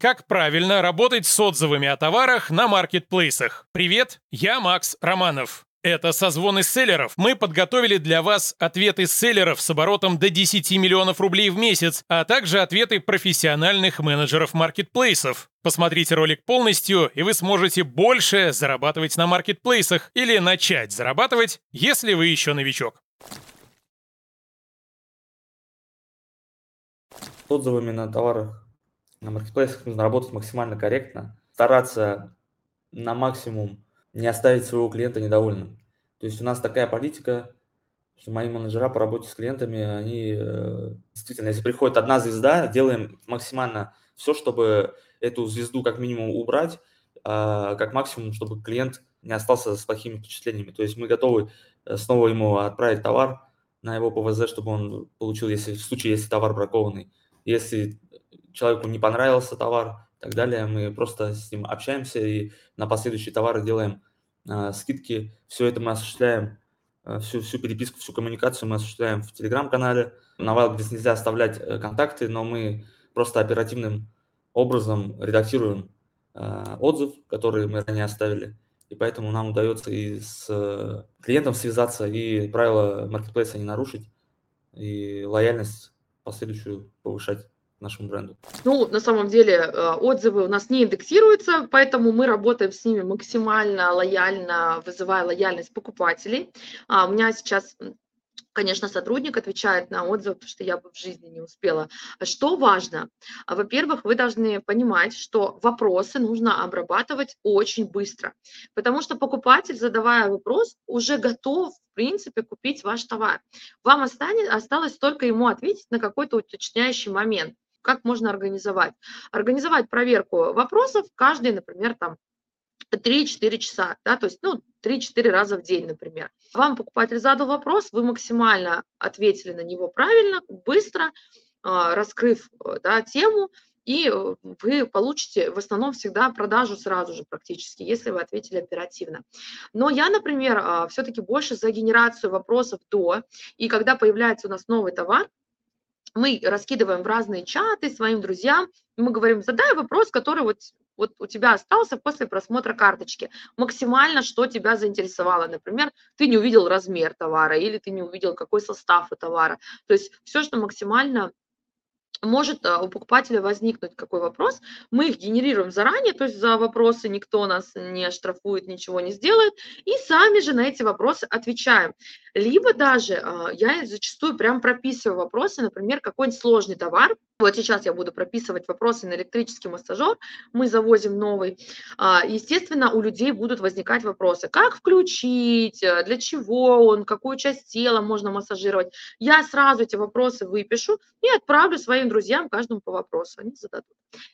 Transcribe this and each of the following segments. Как правильно работать с отзывами о товарах на маркетплейсах? Привет, я Макс Романов. Это созвоны селлеров. Мы подготовили для вас ответы селлеров с оборотом до 10 миллионов рублей в месяц, а также ответы профессиональных менеджеров маркетплейсов. Посмотрите ролик полностью, и вы сможете больше зарабатывать на маркетплейсах или начать зарабатывать, если вы еще новичок. С отзывами на товарах на маркетплейсах нужно работать максимально корректно, стараться на максимум не оставить своего клиента недовольным. То есть у нас такая политика, что мои менеджера по работе с клиентами, они действительно, если приходит одна звезда, делаем максимально все, чтобы эту звезду как минимум убрать, а как максимум, чтобы клиент не остался с плохими впечатлениями. То есть мы готовы снова ему отправить товар на его ПВЗ, чтобы он получил, если в случае, если товар бракованный. Если человеку не понравился товар и так далее, мы просто с ним общаемся и на последующие товары делаем скидки. Все это мы осуществляем, всю переписку, всю коммуникацию мы осуществляем в Telegram-канале. На Wildberries нельзя оставлять контакты, но мы просто оперативным образом редактируем отзыв, который мы ранее оставили. И поэтому нам удается и с клиентом связаться, и правила маркетплейса не нарушить, и лояльность последующую повышать нашему бренду. На самом деле отзывы у нас не индексируются, поэтому мы работаем с ними максимально лояльно, вызывая лояльность покупателей. У меня сейчас, конечно, сотрудник отвечает на отзывы, потому что я бы в жизни не успела. Что важно? Во-первых, вы должны понимать, что вопросы нужно обрабатывать очень быстро, потому что покупатель, задавая вопрос, уже готов, в принципе, купить ваш товар. Вам осталось только ему ответить на какой-то уточняющий момент. Как можно организовать? Организовать проверку вопросов каждый, например, там 3-4 часа, да, то есть, 3-4 раза в день, например. Вам покупатель задал вопрос, вы максимально ответили на него правильно, быстро, раскрыв, тему, и вы получите в основном всегда продажу сразу же практически, если вы ответили оперативно. Но я, например, все-таки больше за генерацию вопросов до, и когда появляется у нас новый товар, мы раскидываем в разные чаты своим друзьям, мы говорим, задай вопрос, который вот у тебя остался после просмотра карточки, максимально, что тебя заинтересовало. Например, ты не увидел размер товара или ты не увидел, какой состав у товара. То есть все, что максимально может у покупателя возникнуть, какой вопрос, мы их генерируем заранее, то есть за вопросы никто нас не оштрафует, ничего не сделает, и сами же на эти вопросы отвечаем. Либо даже я зачастую прям прописываю вопросы, например, какой-нибудь сложный товар. Вот сейчас я буду прописывать вопросы на электрический массажер, мы завозим новый. Естественно, у людей будут возникать вопросы, как включить, для чего он, какую часть тела можно массажировать. Я сразу эти вопросы выпишу и отправлю своим друзьям каждому по вопросу, они зададут.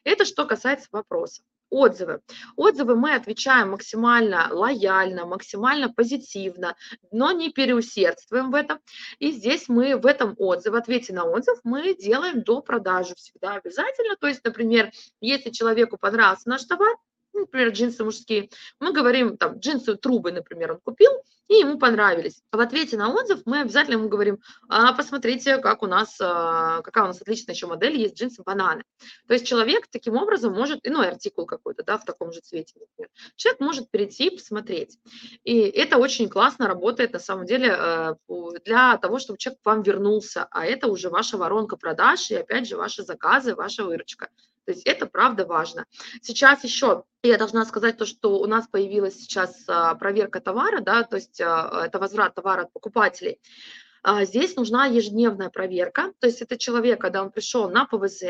Это что касается вопросов. Отзывы. Отзывы мы отвечаем максимально лояльно, максимально позитивно, но не переусердствуем в этом. И здесь мы в этом в ответе на отзыв, мы делаем до продажи всегда обязательно. То есть, например, если человеку понравился наш товар, например, джинсы мужские, мы говорим, там, джинсы трубы, например, он купил, и ему понравились. В ответе на отзыв мы обязательно ему говорим, посмотрите, какая у нас отличная еще модель, есть джинсы бананы. То есть человек таким образом может, иной артикул какой-то, в таком же цвете, например, человек может перейти и посмотреть. И это очень классно работает, на самом деле, для того, чтобы человек к вам вернулся, а это уже ваша воронка продаж и, опять же, ваши заказы, ваша выручка. То есть это правда важно. Сейчас еще я должна сказать то, что у нас появилась сейчас проверка товара, то есть это возврат товара от покупателей. Здесь нужна ежедневная проверка, то есть это человек, когда он пришел на ПВЗ,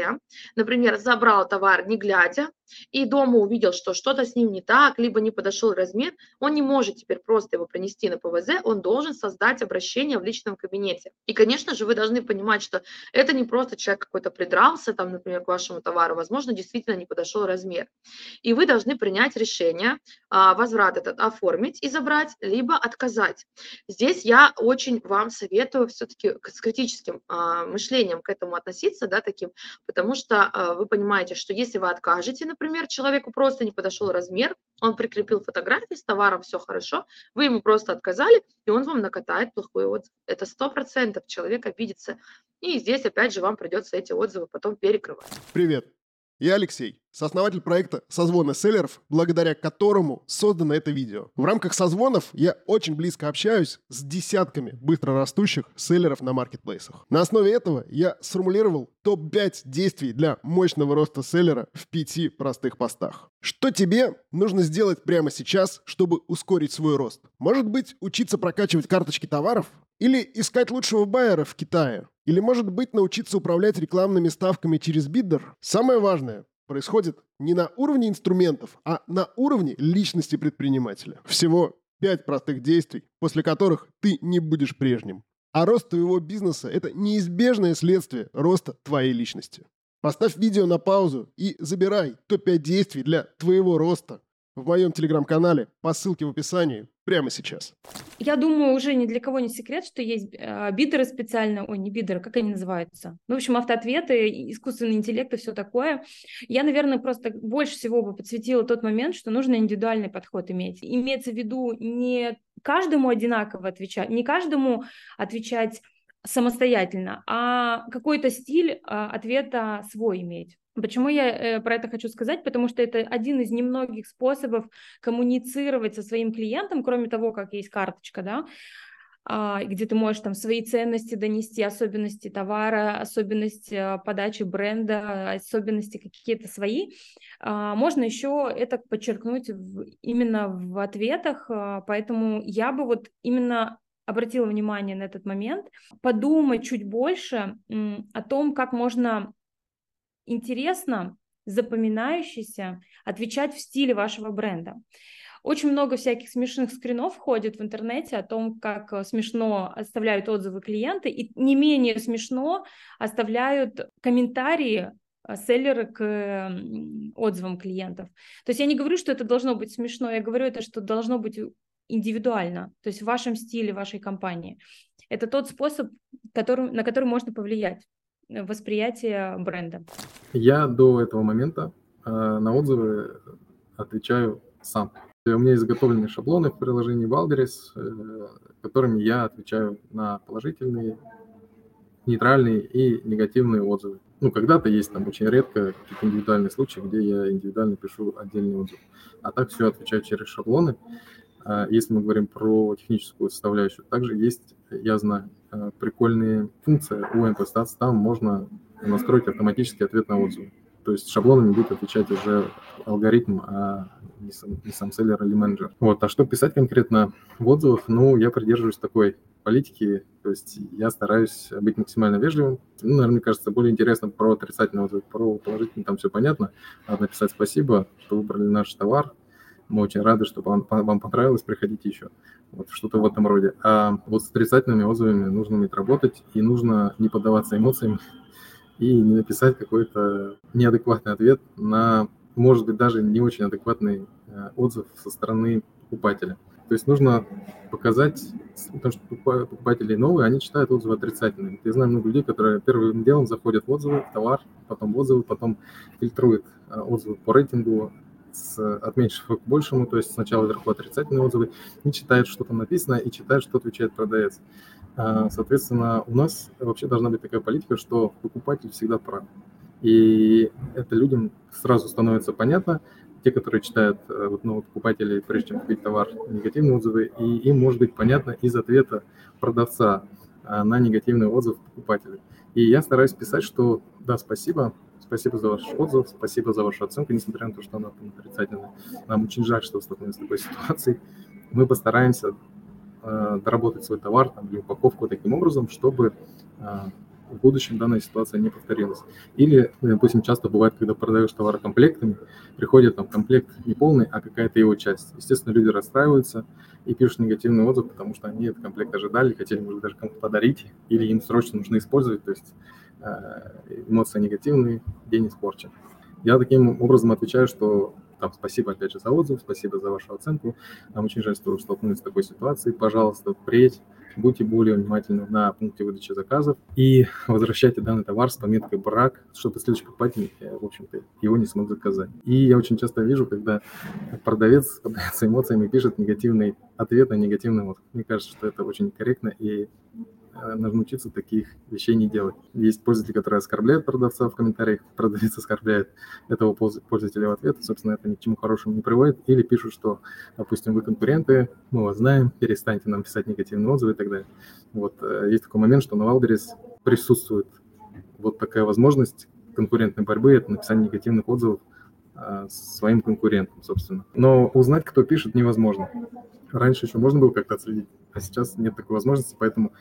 например, забрал товар не глядя, и дома увидел, что что-то с ним не так, либо не подошел размер, он не может теперь просто его принести на ПВЗ, он должен создать обращение в личном кабинете. И, конечно же, вы должны понимать, что это не просто человек какой-то придрался, там, например, к вашему товару, возможно, действительно не подошел размер. И вы должны принять решение возврат этот оформить и забрать, либо отказать. Здесь я очень вам советую все-таки с критическим мышлением к этому относиться, таким, потому что вы понимаете, что если вы откажете, например, человеку просто не подошел размер, он прикрепил фотографии с товаром, все хорошо, вы ему просто отказали, и он вам накатает плохой отзыв. Это 100% человек обидится. И здесь, опять же, вам придется эти отзывы потом перекрывать. Привет, я Алексей, сооснователь проекта «Созвоны селлеров», благодаря которому создано это видео. В рамках созвонов я очень близко общаюсь с десятками быстрорастущих селлеров на маркетплейсах. На основе этого я сформулировал топ-5 действий для мощного роста селлера в 5 простых постах. Что тебе нужно сделать прямо сейчас, чтобы ускорить свой рост? Может быть, учиться прокачивать карточки товаров? Или искать лучшего байера в Китае? Или, может быть, научиться управлять рекламными ставками через биддер? Самое важное происходит не на уровне инструментов, а на уровне личности предпринимателя. Всего 5 простых действий, после которых ты не будешь прежним. А рост твоего бизнеса – это неизбежное следствие роста твоей личности. Поставь видео на паузу и забирай топ-5 действий для твоего роста в моем телеграм-канале по ссылке в описании прямо сейчас. Я думаю, уже ни для кого не секрет, что есть бидеры специально, ой, не бидеры, как они называются? Ну, в общем, автоответы, искусственный интеллект и все такое. Я, наверное, просто больше всего бы подсветила тот момент, что нужно индивидуальный подход иметь. Имеется в виду не каждому одинаково отвечать, не каждому отвечать самостоятельно, а какой-то стиль ответа свой иметь. Почему я про это хочу сказать? Потому что это один из немногих способов коммуницировать со своим клиентом, кроме того, как есть карточка, да, где ты можешь там свои ценности донести, особенности товара, особенности подачи бренда, особенности какие-то свои. Можно еще это подчеркнуть именно в ответах, поэтому я бы вот именно обратила внимание на этот момент, подумать чуть больше о том, как можно интересно, запоминающийся, отвечать в стиле вашего бренда. Очень много всяких смешных скринов ходит в интернете о том, как смешно оставляют отзывы клиенты, и не менее смешно оставляют комментарии селлеры к отзывам клиентов. То есть я не говорю, что это должно быть смешно, я говорю, это что должно быть индивидуально, то есть в вашем стиле, вашей компании. Это тот способ, на который можно повлиять. Восприятие бренда. Я до этого момента на отзывы отвечаю сам. У меня изготовлены шаблоны в приложении Balduris, которыми я отвечаю на положительные, нейтральные и негативные отзывы. Ну, когда-то есть там очень редко какие-то индивидуальные случаи, где я индивидуально пишу отдельный отзыв. А так все отвечаю через шаблоны. Если мы говорим про техническую составляющую, также есть, я знаю, прикольные функции у МПСТАТ, там можно настроить автоматический ответ на отзывы. То есть шаблонами будет отвечать уже алгоритм, а не сам селлер или менеджер. Вот. А что писать конкретно в отзывах? Ну, я придерживаюсь такой политики, то есть я стараюсь быть максимально вежливым. Ну, наверное, мне кажется, более интересно про отрицательный отзыв, про положительный, там все понятно. Надо написать спасибо, что выбрали наш товар. Мы очень рады, что вам понравилось, приходите еще. Вот что-то в этом роде. А вот с отрицательными отзывами нужно уметь работать, и нужно не поддаваться эмоциям и не написать какой-то неадекватный ответ на, может быть, даже не очень адекватный отзыв со стороны покупателя. То есть нужно показать, потому что покупатели новые, они читают отзывы отрицательные. Я знаю много людей, которые первым делом заходят в отзывы, в товар, потом в отзывы, потом фильтруют отзывы по рейтингу, от меньшего к большему, то есть сначала вверху отрицательные отзывы, не читают, что там написано, и читают, что отвечает продавец. Соответственно, у нас вообще должна быть такая политика, что покупатель всегда прав. И это людям сразу становится понятно, те, которые читают новых покупателей, прежде чем купить товар, негативные отзывы, и им может быть понятно из ответа продавца на негативный отзыв покупателя. И я стараюсь писать, что да, спасибо за ваш отзыв, спасибо за вашу оценку, несмотря на то, что она там отрицательная. Нам очень жаль, что столкнулись с такой ситуацией. Мы постараемся доработать свой товар там, или упаковку таким образом, чтобы в будущем данная ситуация не повторилась. Или, допустим, часто бывает, когда продаешь товар комплектами, приходит там комплект не полный, а какая-то его часть. Естественно, люди расстраиваются и пишут негативный отзыв, потому что они этот комплект ожидали, хотели, может, даже кому-то подарить, или им срочно нужно использовать, то есть эмоции негативные, день испорчен. Я таким образом отвечаю, что там, спасибо опять же за отзыв, спасибо за вашу оценку, нам очень жаль, что вы столкнулись с такой ситуацией, пожалуйста, впредь будьте более внимательны на пункте выдачи заказов и возвращайте данный товар с пометкой «брак», чтобы следующий покупатель, в общем-то, его не смог заказать. И я очень часто вижу, когда продавец с эмоциями пишет негативный ответ на негативный отзыв. Мне кажется, что это очень корректно и нужно учиться таких вещей не делать. Есть пользователи, которые оскорбляют продавца в комментариях, продавец оскорбляет этого пользователя в ответ, собственно, это ни к чему хорошему не приводит, или пишут, что, допустим, вы конкуренты, мы вас знаем, перестаньте нам писать негативные отзывы и так далее. Вот есть такой момент, что на Wildberries присутствует вот такая возможность конкурентной борьбы, это написание негативных отзывов своим конкурентам, собственно. Но узнать, кто пишет, невозможно. Раньше еще можно было как-то отследить, а сейчас нет такой возможности, поэтому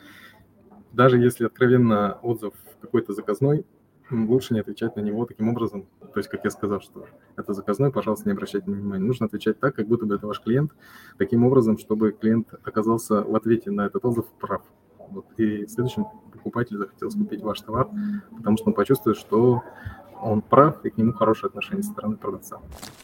даже если откровенно отзыв какой-то заказной, лучше не отвечать на него таким образом. То есть, как я сказал, что это заказной, пожалуйста, не обращайте внимания. Нужно отвечать так, как будто бы это ваш клиент, таким образом, чтобы клиент оказался в ответе на этот отзыв прав. Вот. И следующим покупатель захотел купить ваш товар, потому что он почувствует, что он прав, и к нему хорошее отношение со стороны продавца.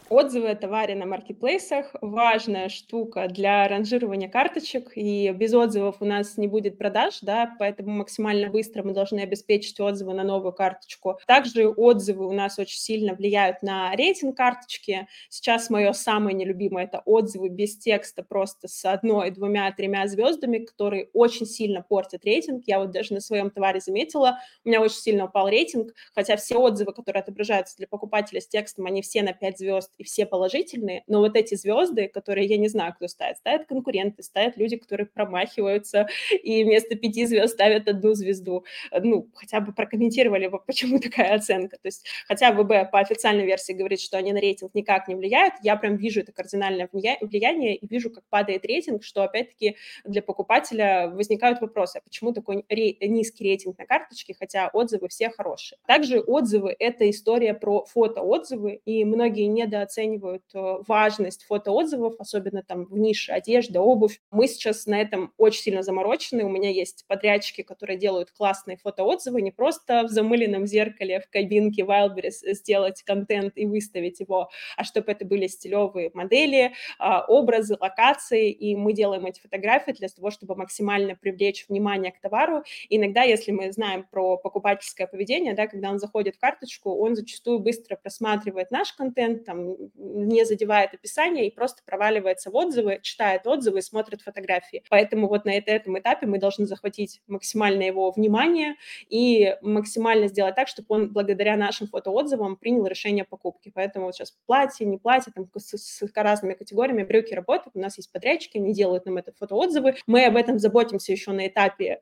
Отзывы о товаре на маркетплейсах – важная штука для ранжирования карточек, и без отзывов у нас не будет продаж, да, поэтому максимально быстро мы должны обеспечить отзывы на новую карточку. Также отзывы у нас очень сильно влияют на рейтинг карточки. Сейчас мое самое нелюбимое – это отзывы без текста, просто с одной, двумя, тремя звездами, которые очень сильно портят рейтинг. Я вот даже на своем товаре заметила, у меня очень сильно упал рейтинг, хотя все отзывы, которые отображаются для покупателя с текстом, они все на 5 звезд и все положительные, но вот эти звезды, которые я не знаю, кто ставит, ставят конкуренты, ставят люди, которые промахиваются, и вместо 5 звезд ставят 1 звезду. Ну, хотя бы прокомментировали бы, почему такая оценка. То есть, хотя ВБ по официальной версии говорит, что они на рейтинг никак не влияют, я прям вижу это кардинальное влияние и вижу, как падает рейтинг, что, опять-таки, для покупателя возникают вопросы, а почему такой низкий рейтинг на карточке, хотя отзывы все хорошие. Также отзывы – это история про фотоотзывы, и многие недооценивают важность фотоотзывов, особенно там в нише одежда, обувь. Мы сейчас на этом очень сильно заморочены. У меня есть подрядчики, которые делают классные фотоотзывы, не просто в замыленном зеркале в кабинке Wildberries сделать контент и выставить его, а чтобы это были стилевые модели, образы, локации, и мы делаем эти фотографии для того, чтобы максимально привлечь внимание к товару. Иногда, если мы знаем про покупательское поведение, да, когда он заходит в карточку, он зачастую быстро просматривает наш контент, там, не задевает описание и просто проваливается в отзывы, читает отзывы и смотрит фотографии. Поэтому вот на этом этапе мы должны захватить максимально его внимание и максимально сделать так, чтобы он благодаря нашим фотоотзывам принял решение о покупке. Поэтому вот сейчас платье, не платье, там, с разными категориями, брюки работают, у нас есть подрядчики, они делают нам это фотоотзывы. Мы об этом заботимся еще на этапе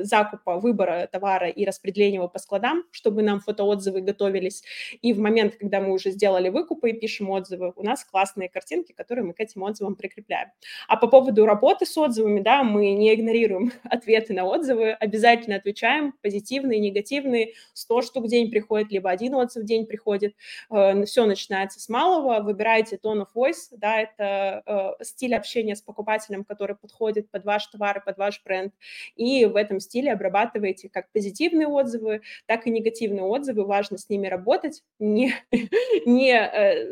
закупа, выбора товара и распределения его по складам, чтобы нам фотоотзывы готовились. И в момент, когда мы уже сделали выкупы и пишем отзывы, у нас классные картинки, которые мы к этим отзывам прикрепляем. А по поводу работы с отзывами, да, мы не игнорируем ответы на отзывы, обязательно отвечаем, позитивные, негативные, 100 штук в день приходит, либо 1 отзыв в день приходит. Все начинается с малого, выбирайте tone of voice, да, это стиль общения с покупателем, который подходит под ваш товар, под ваш бренд, и в этом стиле обрабатываете как позитивные отзывы, так и негативные отзывы, важно с ними работать, не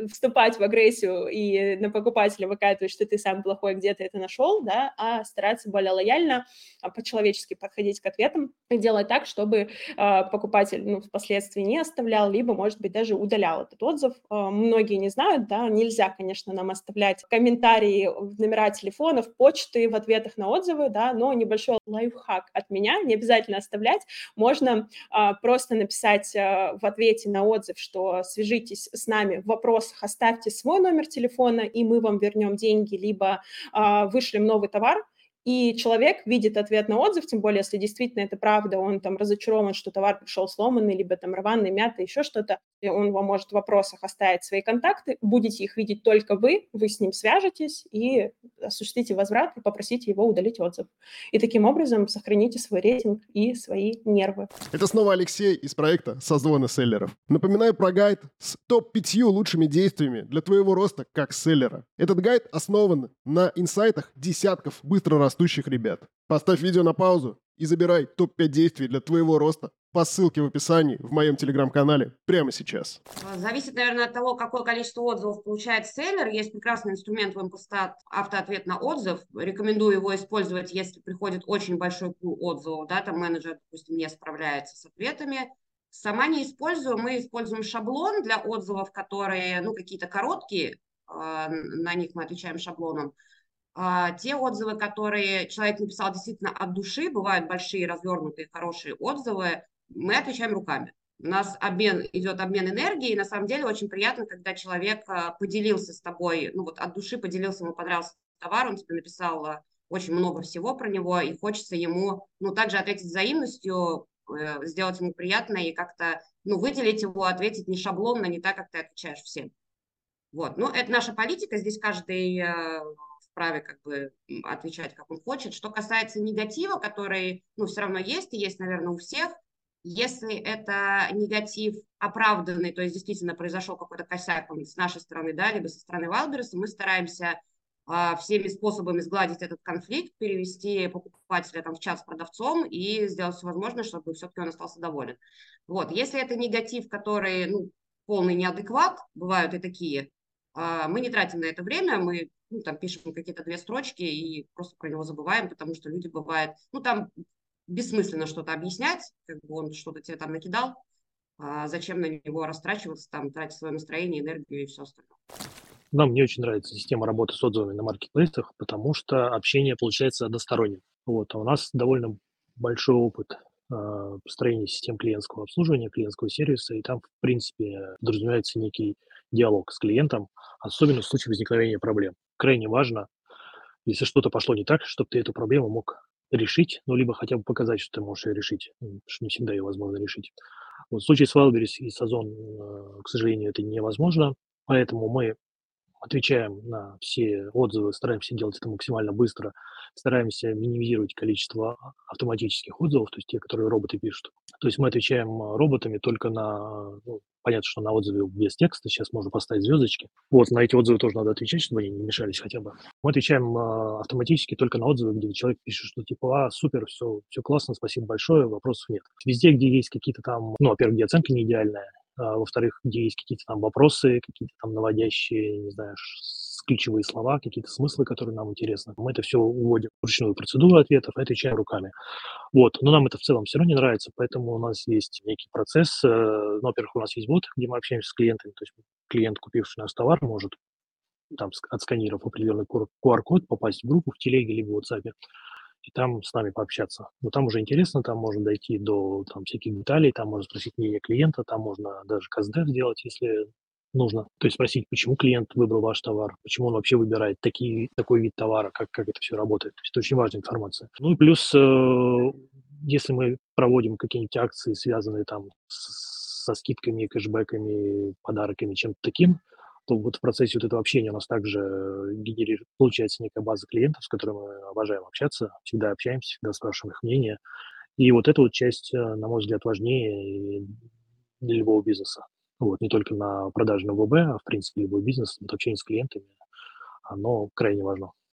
вступать в агрессию и на покупателя выкатывать, что ты сам плохой, где ты это нашел, да, а стараться более лояльно, по-человечески подходить к ответам и делать так, чтобы покупатель, ну, впоследствии не оставлял, либо, может быть, даже удалял этот отзыв. Многие не знают, да, нельзя, конечно, нам оставлять комментарии, номера телефонов, почты в ответах на отзывы, да, но небольшой лайфхак от меня, не обязательно оставлять, можно просто написать в ответе на отзыв, что свяжитесь с нами в вопросах, оставьте свой номер телефона, и мы вам вернем деньги, либо вышлем новый товар. И человек видит ответ на отзыв, тем более, если действительно это правда, он там разочарован, что товар пришел сломанный, либо там рваный, мятый, еще что-то, и он вам может в вопросах оставить свои контакты, будете их видеть только вы с ним свяжетесь и осуществите возврат и попросите его удалить отзыв. И таким образом сохраните свой рейтинг и свои нервы. Это снова Алексей из проекта «Созвоны селлеров». Напоминаю про гайд с топ-5 лучшими действиями для твоего роста как селлера. Этот гайд основан на инсайтах десятков быстро растущих ребят. Поставь видео на паузу и забирай топ-5 действий для твоего роста по ссылке в описании в моем телеграм-канале прямо сейчас. Зависит, наверное, от того, какое количество отзывов получает селлер. Есть прекрасный инструмент в МПСТАТ автоответ на отзыв. Рекомендую его использовать, если приходит очень большой пул отзывов. Да, там менеджер, допустим, не справляется с ответами. Сама не использую. Мы используем шаблон для отзывов, которые, ну, какие-то короткие, на них мы отвечаем шаблоном. Те отзывы, которые человек написал действительно от души, бывают большие, развернутые, хорошие отзывы, мы отвечаем руками. У нас идет обмен энергией, и на самом деле очень приятно, когда человек поделился с тобой, ну вот от души поделился, ему понравился товар, он тебе написал очень много всего про него, и хочется ему, ну, также ответить взаимностью, сделать ему приятно и как-то, ну, выделить его, ответить не шаблонно, не так, как ты отвечаешь всем. Вот, ну, это наша политика, здесь каждый вправе как бы отвечать, как он хочет. Что касается негатива, который, ну, все равно есть, и есть, наверное, у всех, если это негатив оправданный, то есть действительно произошел какой-то косяк с нашей стороны, да, либо со стороны Wildberries, мы стараемся всеми способами сгладить этот конфликт, перевести покупателя там в чат с продавцом и сделать все возможное, чтобы все-таки он остался доволен. Вот. Если это негатив, который, ну, полный неадекват, бывают и такие, мы не тратим на это время, мы, ну, там пишем какие-то 2 строчки и просто про него забываем, потому что люди бывают, ну, там бессмысленно что-то объяснять, как бы он что-то тебе там накидал, зачем на него растрачиваться, там, тратить свое настроение, энергию и все остальное. Но мне очень нравится система работы с отзывами на маркетплейсах, потому что общение получается односторонним. Вот. А у нас довольно большой опыт построения систем клиентского обслуживания, клиентского сервиса, и там, в принципе, подразумевается некий диалог с клиентом, особенно в случае возникновения проблем. Крайне важно, если что-то пошло не так, чтобы ты эту проблему мог решить, ну, либо хотя бы показать, что ты можешь ее решить, потому что не всегда ее возможно решить. Вот в случае с Wildberries и с Озон, к сожалению, это невозможно, поэтому мы отвечаем на все отзывы, стараемся делать это максимально быстро, стараемся минимизировать количество автоматических отзывов, то есть те, которые роботы пишут. То есть мы отвечаем роботами только на, ну, понятно, что на отзывы без текста, сейчас можно поставить звездочки. Вот, на эти отзывы тоже надо отвечать, чтобы они не мешались хотя бы. Мы отвечаем автоматически только на отзывы, где человек пишет, что типа, супер, все классно, спасибо большое, вопросов нет. Везде, где есть какие-то там, ну, во-первых, где оценка не идеальная, во-вторых, где есть какие-то там вопросы, какие-то там наводящие, не знаю, ключевые слова, какие-то смыслы, которые нам интересны. Мы это все уводим в ручную процедуру ответов и отвечаем руками. Вот. Но нам это в целом все равно не нравится, поэтому у нас есть некий процесс. Ну, во-первых, у нас есть бот, где мы общаемся с клиентами. То есть клиент, купивший наш товар, может, там, отсканировав определенный QR-код, попасть в группу в Телеге либо в WhatsApp и там с нами пообщаться. Но там уже интересно, там можно дойти до там всяких деталей, там можно спросить мнение клиента, там можно даже КСД сделать, если нужно. То есть спросить, почему клиент выбрал ваш товар, почему он вообще выбирает такой вид товара, как это все работает. То есть это очень важная информация. Ну и плюс, если мы проводим какие-нибудь акции, связанные там со скидками, кэшбэками, подарками, чем-то таким, то вот в процессе вот этого общения у нас также генерирует, получается, некая база клиентов, с которыми мы обожаем общаться, всегда общаемся, всегда спрашиваем их мнение. И вот эта вот часть, на мой взгляд, важнее для любого бизнеса. Вот, не только на продаже на ВБ, а в принципе любой бизнес, вот общение с клиентами, оно крайне важно.